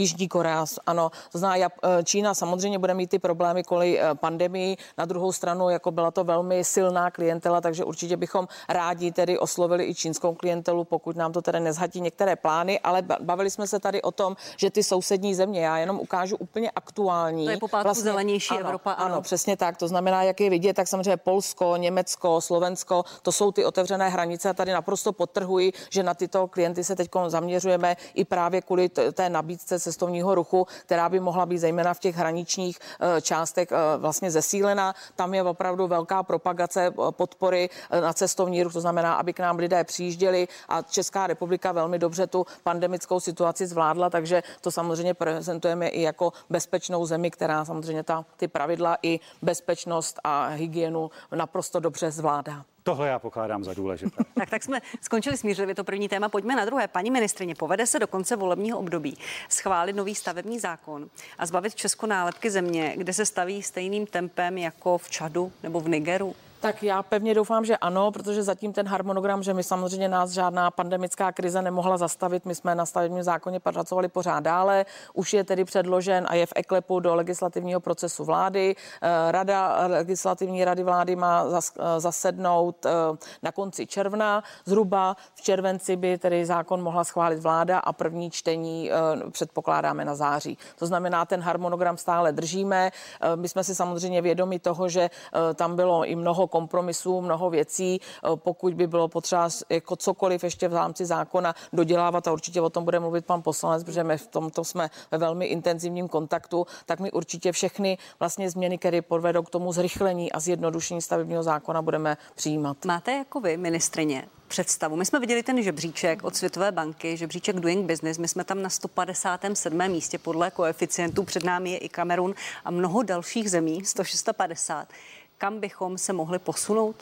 Jižní Korea, ano, to znamená, Čína samozřejmě bude mít ty problémy kvůli pandemii, na druhou stranu jako byla to velmi silná klientela, takže určitě bychom rádi tedy oslovili i čínskou klientelu, pokud nám to tedy nezhatí některé plány, ale bavili jsme se tady o tom, že ty sousední země, já jenom ukážu úplně aktuální. To je po pátku vlastně, zelenější ano, Evropa. Ano. Ano, přesně tak, to znamená, jak je vidět, tak samozřejmě Polsko, Německo, Slovensko, to jsou ty otevřené hranice a tady naprosto podtrhuji, že na tyto klienty se teď zaměřujeme i právě kvůli té nabídce cestovního ruchu, která by mohla být zejména v těch hraničních částech vlastně zesílena. Tam je opravdu velká propagace podpory na cestovní ruch, to znamená, aby k nám lidé přijížděli a Česká republika velmi dobře tu pandemickou situaci zvládla, takže to samozřejmě prezentujeme i jako bezpečnou zemi, která samozřejmě ty pravidla i bezpečnost a hygienu naprosto dobře zvládá. Tohle já pokládám za důležité. Tak jsme skončili smířlivě to první téma. Pojďme na druhé. Paní ministryně, povede se do konce volebního období schválit nový stavební zákon a zbavit Česko nálepky země, kde se staví stejným tempem jako v Čadu nebo v Nigeru? Tak já pevně doufám, že ano, protože zatím ten harmonogram, že my samozřejmě nás žádná pandemická krize nemohla zastavit, my jsme na stavebním zákoně pracovali pořád dále, už je tedy předložen a je v eklepu do legislativního procesu vlády. Legislativní rady vlády má zasednout na konci června, zhruba v červenci by tedy zákon mohla schválit vláda a první čtení předpokládáme na září. To znamená, ten harmonogram stále držíme, my jsme si samozřejmě vědomi toho, že tam bylo i mnoho kompromisů, mnoho věcí, pokud by bylo potřeba jako cokoliv ještě v rámci zákona dodělávat a určitě o tom bude mluvit pan poslanec, protože my v tomto jsme ve velmi intenzivním kontaktu, tak my určitě všechny vlastně změny, které povedou k tomu zrychlení a zjednodušení stavebního zákona budeme přijímat. Máte jako vy, ministryně, představu? My jsme viděli ten žebříček od Světové banky, žebříček Doing Business, my jsme tam na 157. místě podle koeficientů, před námi je i Kamerun a mnoho dalších zemí, 150. Kam bychom se mohli posunout?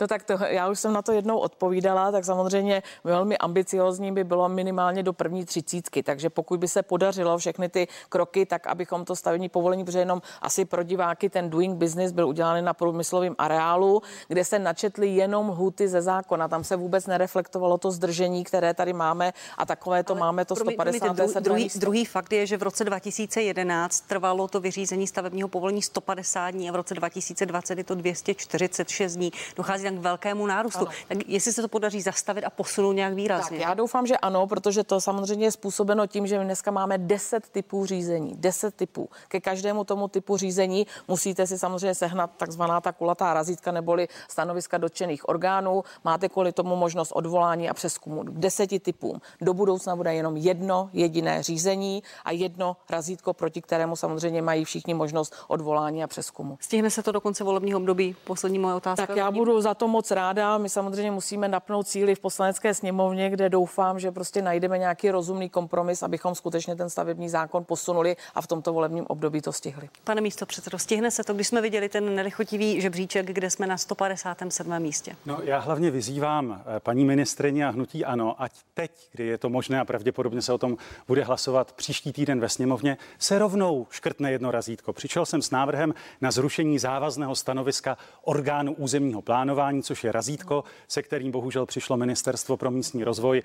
No tak to, já už jsem na to jednou odpovídala, tak samozřejmě velmi ambiciózní by bylo minimálně do první 30. Takže pokud by se podařilo všechny ty kroky, tak abychom to stavební povolení, protože jenom asi pro diváky ten Doing Business byl udělaný na průmyslovém areálu, kde se načetly jenom lhůty ze zákona. Tam se vůbec nereflektovalo to zdržení, které tady máme a takové to máme to 157. Druhý fakt je, že v roce 2011 trvalo to vyřízení stavebního povolení 150 dní a v roce 2020 je to 246 dní. Dochází vzhledem k velkému nárůstu. Ano. Tak jestli se to podaří zastavit a posunout nějak výrazně. Tak já doufám, že ano, protože to samozřejmě je způsobeno tím, že my dneska máme 10 typů řízení, 10 typů. Ke každému tomu typu řízení musíte si samozřejmě sehnat takzvaná ta kulatá razítka neboli stanoviska dotčených orgánů. Máte kvůli tomu možnost odvolání a přezkumu 10 typům. Do budoucna bude jenom jedno jediné řízení a jedno razítko, proti kterému samozřejmě mají všichni možnost odvolání a přezkumu. Stihne se to do konce volebního období? Poslední moje otázka. Tak já budu za to moc ráda. My samozřejmě musíme napnout cíly v Poslanecké sněmovně, kde doufám, že prostě najdeme nějaký rozumný kompromis, abychom skutečně ten stavební zákon posunuli a v tomto volebním období to stihli. Pane místopředsedo, stihne se to, když jsme viděli ten nelichotivý žebříček, kde jsme na 157. místě? No, já hlavně vyzývám paní ministryni a hnutí ANO, ať teď, kdy je to možné a pravděpodobně se o tom bude hlasovat příští týden ve sněmovně, se rovnou škrtne jedno razítko. Přišel jsem s návrhem na zrušení závazného stanoviska orgánu územního plánování, což je razítko, se kterým bohužel přišlo Ministerstvo pro místní rozvoj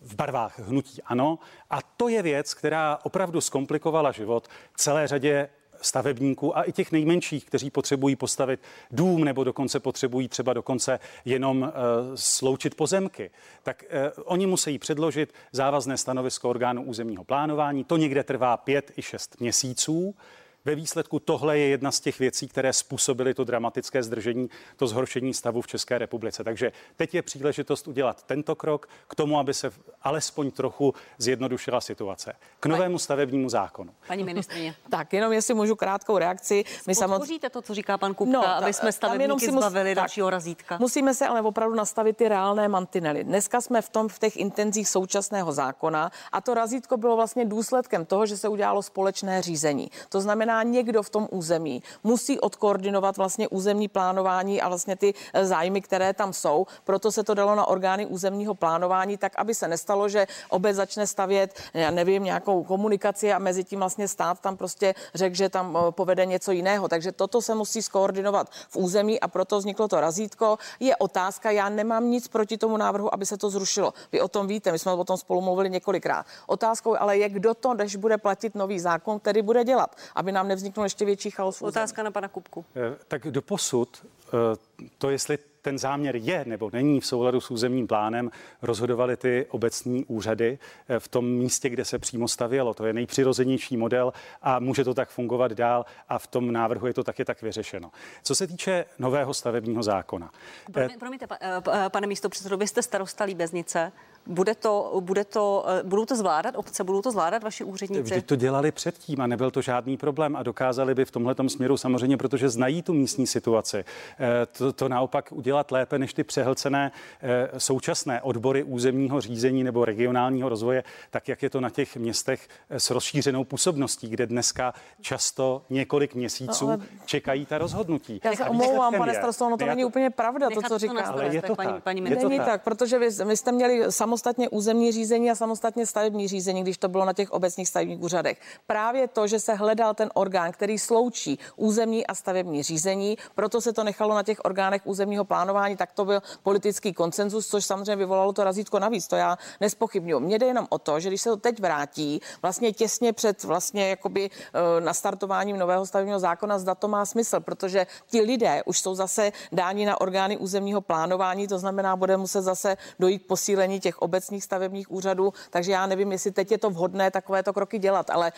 v barvách hnutí ANO. A to je věc, která opravdu zkomplikovala život celé řadě stavebníků a i těch nejmenších, kteří potřebují postavit dům nebo dokonce potřebují třeba dokonce jenom sloučit pozemky. Tak oni musí předložit závazné stanovisko orgánu územního plánování. To někde trvá 5 i 6 měsíců. Ve výsledku tohle je jedna z těch věcí, které způsobily to dramatické zdržení, to zhoršení stavu v České republice. Takže teď je příležitost udělat tento krok k tomu, aby se alespoň trochu zjednodušila situace. K novému stavebnímu zákonu. Paní ministryně. Tak, jenom jestli můžu krátkou reakci. My podpoříte to, co říká pan Kupka, aby jsme stavebníky zbavili dalšího razítka. Musíme se ale opravdu nastavit ty reálné mantinely. Dneska jsme v těch intenzích současného zákona a to razítko bylo vlastně důsledkem toho, že se udělalo společné řízení. To znamená, někdo v tom území musí odkoordinovat vlastně územní plánování a vlastně ty zájmy, které tam jsou. Proto se to dalo na orgány územního plánování, tak aby se nestalo, že obec začne stavět, já nevím, nějakou komunikaci a mezi tím vlastně stát tam prostě řekl, že tam povede něco jiného. Takže toto se musí skoordinovat v území a proto vzniklo to razítko. Je otázka, já nemám nic proti tomu návrhu, aby se to zrušilo. Vy o tom víte, my jsme o tom spolu mluvili několikrát. Otázkou ale je, kdo to, když bude platit nový zákon, který bude dělat, aby nám nevzniknul ještě větší chaos. Otázka na pana Kupku. Tak doposud to, jestli ten záměr je nebo není v souladu s územním plánem, rozhodovaly ty obecní úřady v tom místě, kde se přímo stavělo. To je nejpřirozenější model a může to tak fungovat dál a v tom návrhu je to taky tak vyřešeno. Co se týče nového stavebního zákona. Promiňte, pane místopředsedo, vy jste starosta Líbeznice. Budou to zvládat obce, budou to zvládat vaši úředníci? Vždyť to dělali předtím a nebyl to žádný problém a dokázali by v tomhletom směru samozřejmě, protože znají tu místní situaci, to naopak udělat lépe než ty přehlcené současné odbory územního řízení nebo regionálního rozvoje, tak jak je to na těch městech s rozšířenou působností, kde dneska často několik měsíců čekají ta rozhodnutí. Já se omlouvám, pane starosto, no to není úplně pravda, to, co říkáte. Ale je to tak, není tak, protože vy jste měli samostatně územní řízení a samostatně stavební řízení, když to bylo na těch obecních stavebních úřadech. Právě to, že se hledal ten orgán, který sloučí územní a stavební řízení, proto se to nechalo na těch orgánech územního plánování, tak to byl politický konsenzus, což samozřejmě vyvolalo to razítko navíc, to já nezpochybňuji. Mně jde jenom o to, že když se to teď vrátí, vlastně těsně před vlastně jakoby nastartováním nového stavebního zákona, zda to má smysl, protože ti lidé už jsou zase dáni na orgány územního plánování, to znamená, bude muset zase dojít k posílení těch obecních stavebních úřadů, takže já nevím, jestli teď je to vhodné takovéto kroky dělat, ale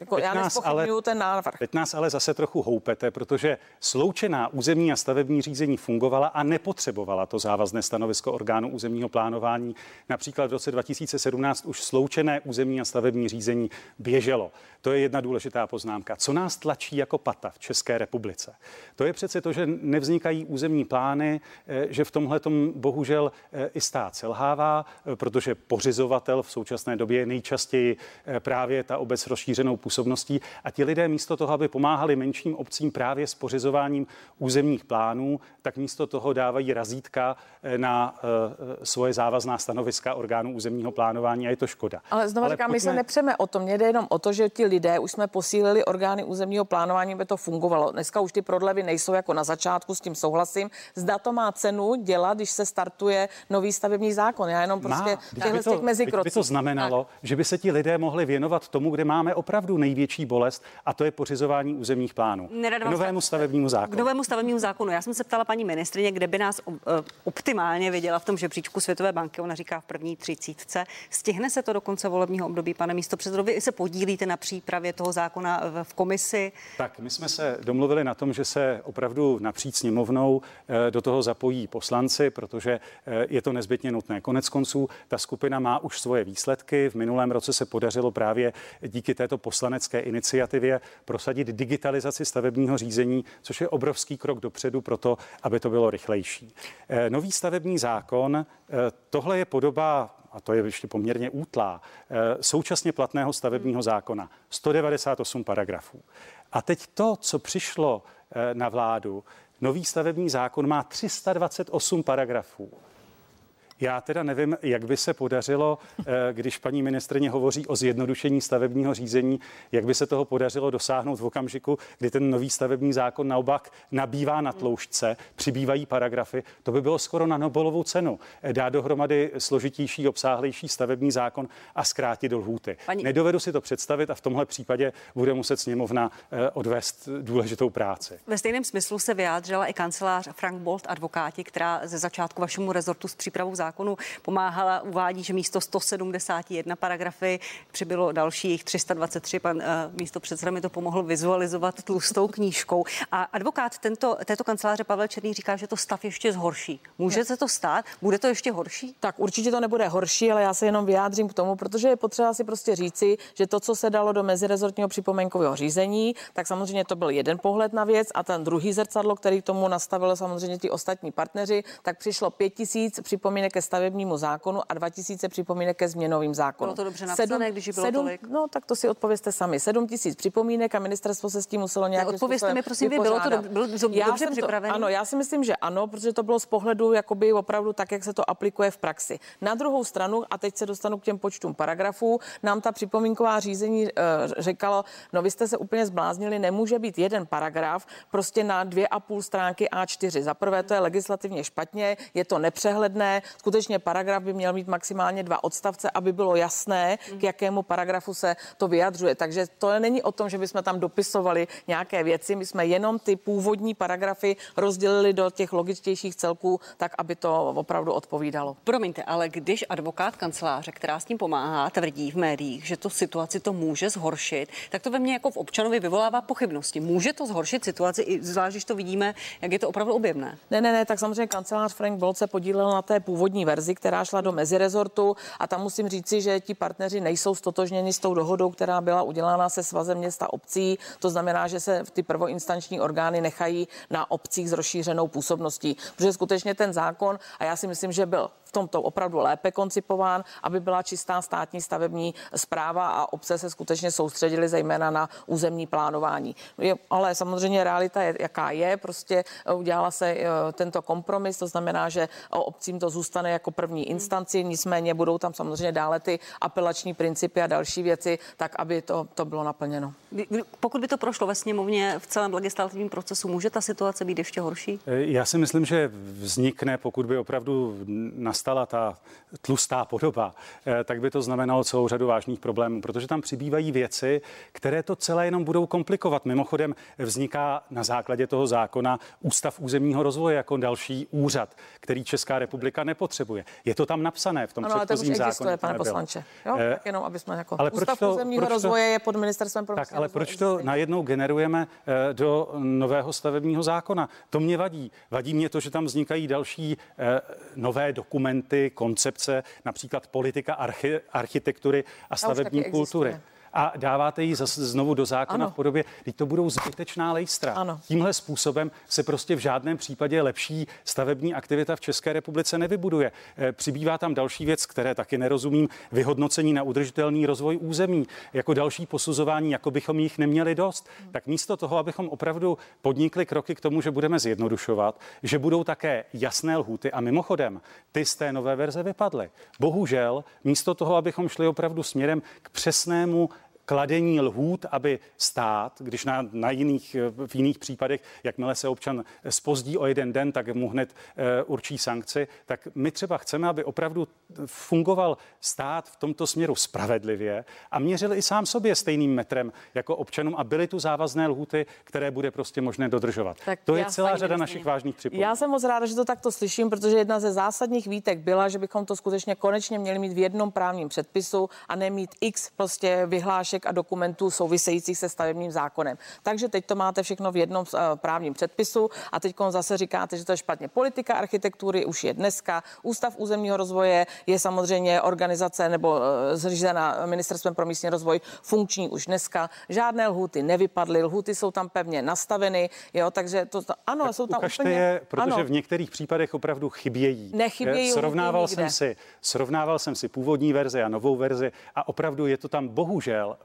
jako já nezpochybňuju ten návrh. Teď nás ale zase trochu houpete, protože sloučená územní a stavební řízení fungovala a nepotřebovala to závazné stanovisko orgánu územního plánování. Například v roce 2017 už sloučené územní a stavební řízení běželo. To je jedna důležitá poznámka. Co nás tlačí jako pata v České republice? To je přece to, že nevznikají územní plány, že v tomhletom bohužel i stát selhává, protože pořizovatel v současné době je nejčastěji právě ta obec rozšířenou působností a ti lidé místo toho, aby pomáhali menším obcím právě s pořizováním územních plánů, tak místo toho dávají razítka na svoje závazná stanoviska orgánů územního plánování a je to škoda. Ale znovu říkám, my se nepřeme o tom, mě jde jenom o to, že ti lidé už jsme posílili orgány územního plánování, aby to fungovalo. Dneska už ty prodlevy nejsou jako na začátku, s tím souhlasím. Zda to má cenu dělat, když se startuje nový stavební zákon. Já jenom prostě těch mezikrocích. To znamenalo, tak, že by se ti lidé mohli věnovat tomu, kde máme opravdu největší bolest, a to je pořizování územních plánů. Novému stavebnímu zákonu. K novému stavebnímu zákonu. Já jsem se ptala paní ministryně, kde by nás optimálně viděla v tom žebříčku Světové banky. Ona říká v první 30. Stihne se to do konce volebního období, pane místopředsedo? Vy se podílíte na přípravě toho zákona v komisi? Tak, my jsme se domluvili na tom, že se opravdu napříč sněmovnou do toho zapojí poslanci, protože je to nezbytně nutné. Konec konců ta skupina má už svoje výsledky. V minulém roce se podařilo právě díky této poslanecké iniciativě prosadit digitalizaci stavebního řízení, což je obrovský krok dopředu pro to, aby to bylo rychlejší. Nový stavební zákon, tohle je podoba, a to je ještě poměrně útlá, současně platného stavebního zákona. 198 paragrafů. A teď to, co přišlo na vládu, nový stavební zákon má 328 paragrafů. Já teda nevím, jak by se podařilo, když paní ministryně hovoří o zjednodušení stavebního řízení, jak by se toho podařilo dosáhnout v okamžiku, kdy ten nový stavební zákon naopak nabývá na tloušťce, přibývají paragrafy. To by bylo skoro na Nobelovu cenu. Dá dohromady složitější, obsáhlejší stavební zákon a zkrátit do lhůty. Nedovedu si to představit a v tomhle případě bude muset sněmovna odvést důležitou práci. Ve stejném smyslu se vyjádřila i kancelář Frank Bold advokáti, která ze začátku vašemu rezortu s přípravou zákonu pomáhala, uvádí, že místo 171 paragrafy přibylo dalších 323. Pan místopředseda mi to pomohl vizualizovat tlustou knížkou. A advokát této kanceláře Pavel Černý říká, že to stav ještě zhorší. Může se to stát? Bude to ještě horší? Tak určitě to nebude horší, ale já se jenom vyjádřím k tomu, protože je potřeba si prostě říci, že to, co se dalo do mezirezortního připomínkového řízení, tak samozřejmě to byl jeden pohled na věc a ten druhý zrcadlo, který tomu nastavilo samozřejmě ti ostatní partneři, tak přišlo 5000 připomínek ke stavebnímu zákonu a 2000 připomínek ke změnovým zákonu. Bylo to dobře napsané, když bylo tolik? No, tak to si odpovězte sami. 7000 připomínek a ministerstvo se s tím muselo nějak odpovězte mi, prosím, bylo to dobře připravené? Ano, já si myslím, že ano, protože to bylo z pohledu jakoby opravdu tak, jak se to aplikuje v praxi. Na druhou stranu, a teď se dostanu k těm počtům paragrafů, nám ta připomínková řízení říkalo, no vy jste se úplně zbláznili, nemůže být jeden paragraf prostě na 2,5 stránky A4. Za prvé to je legislativně špatně, je to nepřehledné. Skutečně paragraf by měl mít maximálně 2 odstavce, aby bylo jasné, k jakému paragrafu se to vyjadřuje. Takže to není o tom, že bychom tam dopisovali nějaké věci, my jsme jenom ty původní paragrafy rozdělili do těch logičtějších celků, tak aby to opravdu odpovídalo. Promiňte, ale když advokát kanceláře, která s tím pomáhá, tvrdí v médiích, že tu situaci to může zhoršit, tak to ve mně jako v občanovi vyvolává pochybnosti. Může to zhoršit situaci, i zvlášť, když to vidíme, jak je to opravdu objemné? Ne, tak samozřejmě kancelář Frank Bold se podílela na té původní verzi, která šla do mezirezortu, a tam musím říci, že ti partneři nejsou stotožněni s tou dohodou, která byla udělána se Svazem měst a obcí. To znamená, že se ty prvoinstanční orgány nechají na obcích s rozšířenou působností, protože skutečně ten zákon, a já si myslím, že byl v tomto opravdu lépe koncipován, aby byla čistá státní stavební správa a obce se skutečně soustředily zejména na územní plánování. Ale samozřejmě realita je, jaká je, prostě udělala se tento kompromis, to znamená, že obcím to zůstane jako první instanci, nicméně budou tam samozřejmě dále ty apelační principy a další věci, tak aby to bylo naplněno. Pokud by to prošlo ve sněmovně v celém legislativním procesu, může ta situace být ještě horší? Já si myslím, že vznikne, pokud by opravdu nastala ta tlustá podoba, tak by to znamenalo celou řadu vážných problémů, protože tam přibývají věci, které to celé jenom budou komplikovat. Mimochodem vzniká na základě toho zákona Ústav územního rozvoje jako další úřad, který Česká republika nepotřebuje. Je to tam napsané v tom předchozím zákoně. Ale to už existuje, pane poslanče. Jo, tak jenom, aby jsme jako Ústav územního rozvoje je pod ministerstvem pro tak, ale proč to najednou generujeme do nového stavebního zákona? To mě vadí. Vadí mě to, že tam vznikají další nové dokumenty, koncepce, například politika architektury a stavební kultury. Existuje. A dáváte ji znovu do zákona v podobě, teď to budou zbytečná lejstra. Ano. Tímhle způsobem se prostě v žádném případě lepší stavební aktivita v České republice nevybuduje. Přibývá tam další věc, které taky nerozumím, vyhodnocení na udržitelný rozvoj území, jako další posuzování, jako bychom jich neměli dost. Tak místo toho, abychom opravdu podnikli kroky k tomu, že budeme zjednodušovat, že budou také jasné lhůty, a mimochodem ty z té nové verze vypadly. Bohužel, místo toho, abychom šli opravdu směrem k přesnému kladení lhůt, aby stát, když v jiných případech, jakmile se občan zpozdí o jeden den, tak mu hned určí sankci, tak my třeba chceme, aby opravdu fungoval stát v tomto směru spravedlivě a měřil i sám sobě stejným metrem jako občanům a byly tu závazné lhůty, které bude prostě možné dodržovat. Tak to je celá řada našich vážných připomínek. Já jsem moc ráda, že to takto slyším, protože jedna ze zásadních výtek byla, že bychom to skutečně konečně měli mít v jednom právním předpisu a nemít x prostě vyhlášek a dokumentů souvisejících se stavebním zákonem. Takže teď to máte všechno v jednom právním předpisu a teď zase říkáte, že to je špatně. Politika architektury už je dneska, Ústav územního rozvoje je samozřejmě organizace nebo zřízena Ministerstvem pro místní rozvoj, funkční už dneska. Žádné lhůty nevypadly, lhůty jsou tam pevně nastaveny, jo, takže to ano, tak jsou tam ukažte úplně je, protože ano. V některých případech opravdu chybějí. Nechybějí. Srovnával jsem si původní verzi a novou verzi a opravdu je to tam bohužel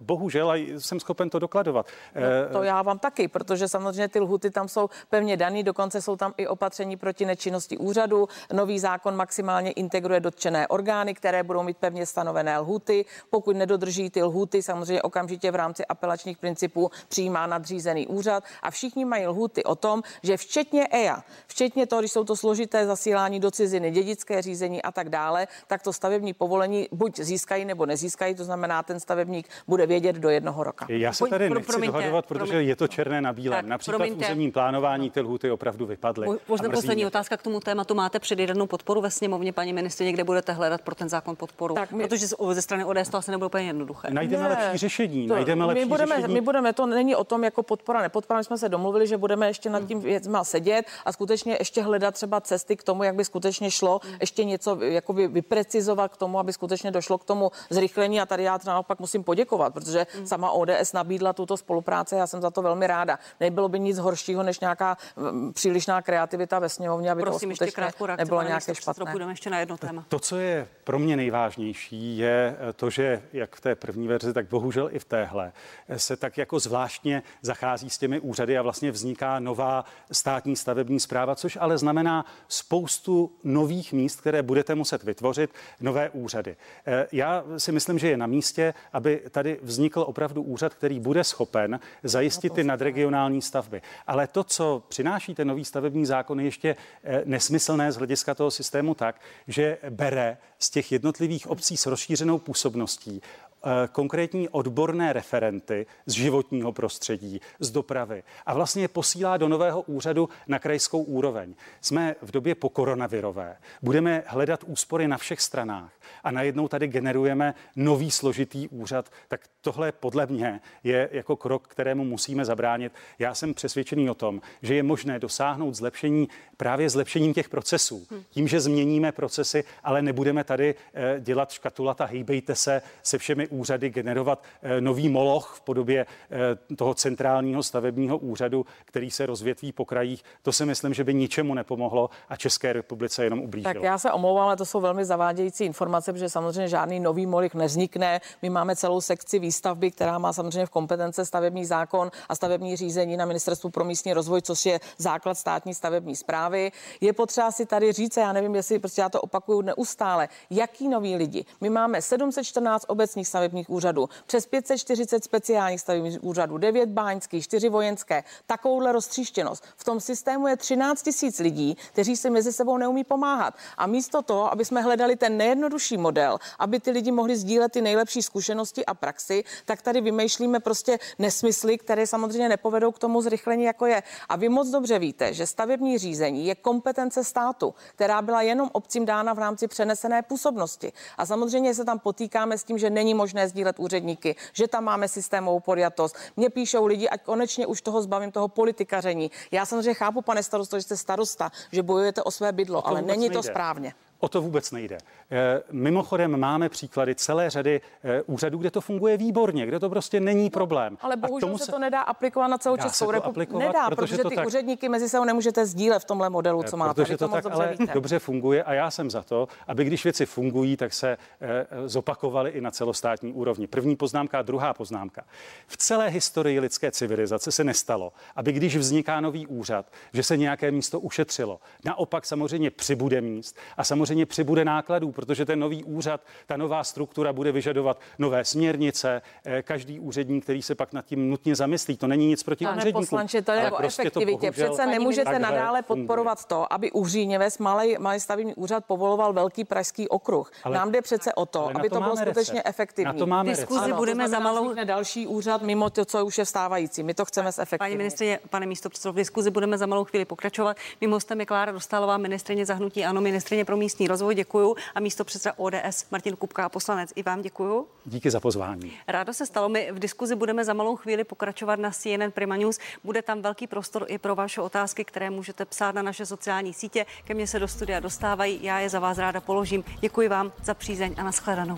a jsem schopen to dokladovat. No, to já vám taky, protože samozřejmě ty lhuty tam jsou pevně daný, dokonce jsou tam i opatření proti nečinnosti úřadu. Nový zákon maximálně integruje dotčené orgány, které budou mít pevně stanovené lhuty. Pokud nedodrží ty lhuty, samozřejmě okamžitě v rámci apelačních principů přijímá nadřízený úřad a všichni mají lhuty o tom, že včetně EIA, včetně toho, když jsou to složité zasílání do ciziny, dědické řízení a tak dále, tak to stavební povolení buď získají nebo nezískají, to znamená, ten stavebník bude vědět do 1 roku. Já se tady nechci dohadovat, protože je to černé na bílém. Například v územním plánování ty lhuty opravdu vypadly. Možná poslední otázka k tomu tématu. Máte předjednanou podporu ve sněmovně, paní ministryně, kde budete hledat pro ten zákon podporu? Protože ze strany ODS to asi nebude úplně jednoduché. Najdeme lepší řešení. My budeme, to není o tom jako podpora, nepodpora. My jsme se domluvili, že budeme ještě nad tím věcma sedět a skutečně ještě hledat třeba cesty k tomu, jak by skutečně šlo ještě něco jakoby vyprecizovat k tomu, aby skutečně došlo k tomu zrychlení. A tady já naopak musím poděkovat, protože sama ODS nabídla tuto spolupráci, já jsem za to velmi ráda. Nebylo by nic horšího než nějaká přílišná kreativita ve sněmovně, aby to skutečně nebylo nějaké špatné. Budeme ještě na jedno téma. To, co je pro mě nejvážnější, je to, že jak v té první verzi, tak bohužel i v téhle se tak jako zvláštně zachází s těmi úřady a vlastně vzniká nová státní stavební správa, což ale znamená spoustu nových míst, které budete muset vytvořit, nové úřady. Já si myslím, že je na místě, aby tady vznikl opravdu úřad, který bude schopen zajistit ty nadregionální stavby. Ale to, co přináší ten nový stavební zákon, je ještě nesmyslné z hlediska toho systému tak, že bere z těch jednotlivých obcí s rozšířenou působností konkrétní odborné referenty z životního prostředí, z dopravy a vlastně je posílá do nového úřadu na krajskou úroveň. Jsme v době pokoronavirové, budeme hledat úspory na všech stranách a najednou tady generujeme nový složitý úřad, tak tohle podle mě je jako krok, kterému musíme zabránit. Já jsem přesvědčený o tom, že je možné dosáhnout zlepšení právě zlepšením těch procesů. Tím, že změníme procesy, ale nebudeme tady dělat škatulata, hejbejte se se všemi úřady, generovat nový moloch v podobě toho centrálního stavebního úřadu, který se rozvětví po krajích. To si myslím, že by ničemu nepomohlo a České republice jenom ublížilo. Tak já se omlouvám, ale to jsou velmi zavádějící informace, protože samozřejmě žádný nový moloch nevznikne. My máme celou sekci výstavby, která má samozřejmě v kompetence stavební zákon a stavební řízení na Ministerstvu pro místní rozvoj, což je základ státní stavební správy. Je potřeba si tady říct, já nevím, jestli prostě já to opakuju neustále, jaký noví lidi. My máme 714 obecních stavebních úřadů, přes 540 speciálních stavebních úřadů, 9 báňských, 4 vojenské. Takovouhle roztříštěnost. V tom systému je 13 000 lidí, kteří si mezi sebou neumí pomáhat. A místo toho, aby jsme hledali ten nejjednodušší model, aby ty lidi mohli sdílet ty nejlepší zkušenosti a praxi, tak tady vymýšlíme prostě nesmysly, které samozřejmě nepovedou k tomu zrychlení, jako je. A vy moc dobře víte, že stavební řízení je kompetence státu, která byla jenom obcím dána v rámci přenesené působnosti. A samozřejmě se tam potýkáme s tím, že není možné sdílet úředníky, že tam máme systémovou podjatost. Mně píšou lidi, ať konečně už toho zbavím toho politikaření. Já samozřejmě chápu, pane starosto, že jste starosta, že bojujete o své bydlo, ale není to správně. O to vůbec nejde. Mimochodem máme příklady celé řady úřadů, kde to funguje výborně, kde to prostě není problém. No, ale bohužel se to nedá aplikovat na celou Českou republiku. Nedá, protože ty úředníky mezi sebou nemůžete sdílet v tomhle modelu, co máte. Protože to tak ale dobře funguje a já jsem za to, aby když věci fungují, tak se zopakovaly i na celostátní úrovni. První poznámka, druhá poznámka. V celé historii lidské civilizace se nestalo, aby když vzniká nový úřad, že se nějaké místo ušetřilo. Naopak samozřejmě přibude míst a samozřejmě samozřejmě přibude nákladů, protože ten nový úřad, ta nová struktura bude vyžadovat nové směrnice, každý úředník, který se pak nad tím nutně zamyslí. To není nic proti úředníkům. Pane poslanče, to je o efektivitě. Přece nemůžete nadále podporovat to, aby Uhříněves, malý stavební úřad, povoloval velký pražský okruh. Nám jde přece o to, aby to bylo skutečně efektivní. Diskuzi budeme za malou další úřad mimo to, co už je stávající. My to chceme zefektivnit. Paní ministryně, pane místopředsedo, v diskuzi budeme za malou chvíli pokračovat. Mým hostem je Klára Dostálová, ministryně za hnutí ANO, ministryně pro místní rozvoj. Děkuju. A místopředseda ODS Martin Kupka a poslanec. I vám děkuju. Díky za pozvání. Rádo se stalo. My v diskuzi budeme za malou chvíli pokračovat na CNN Prima News. Bude tam velký prostor i pro vaše otázky, které můžete psát na naše sociální sítě. Ke mně se do studia dostávají. Já je za vás ráda položím. Děkuji vám za přízeň a nashledanou.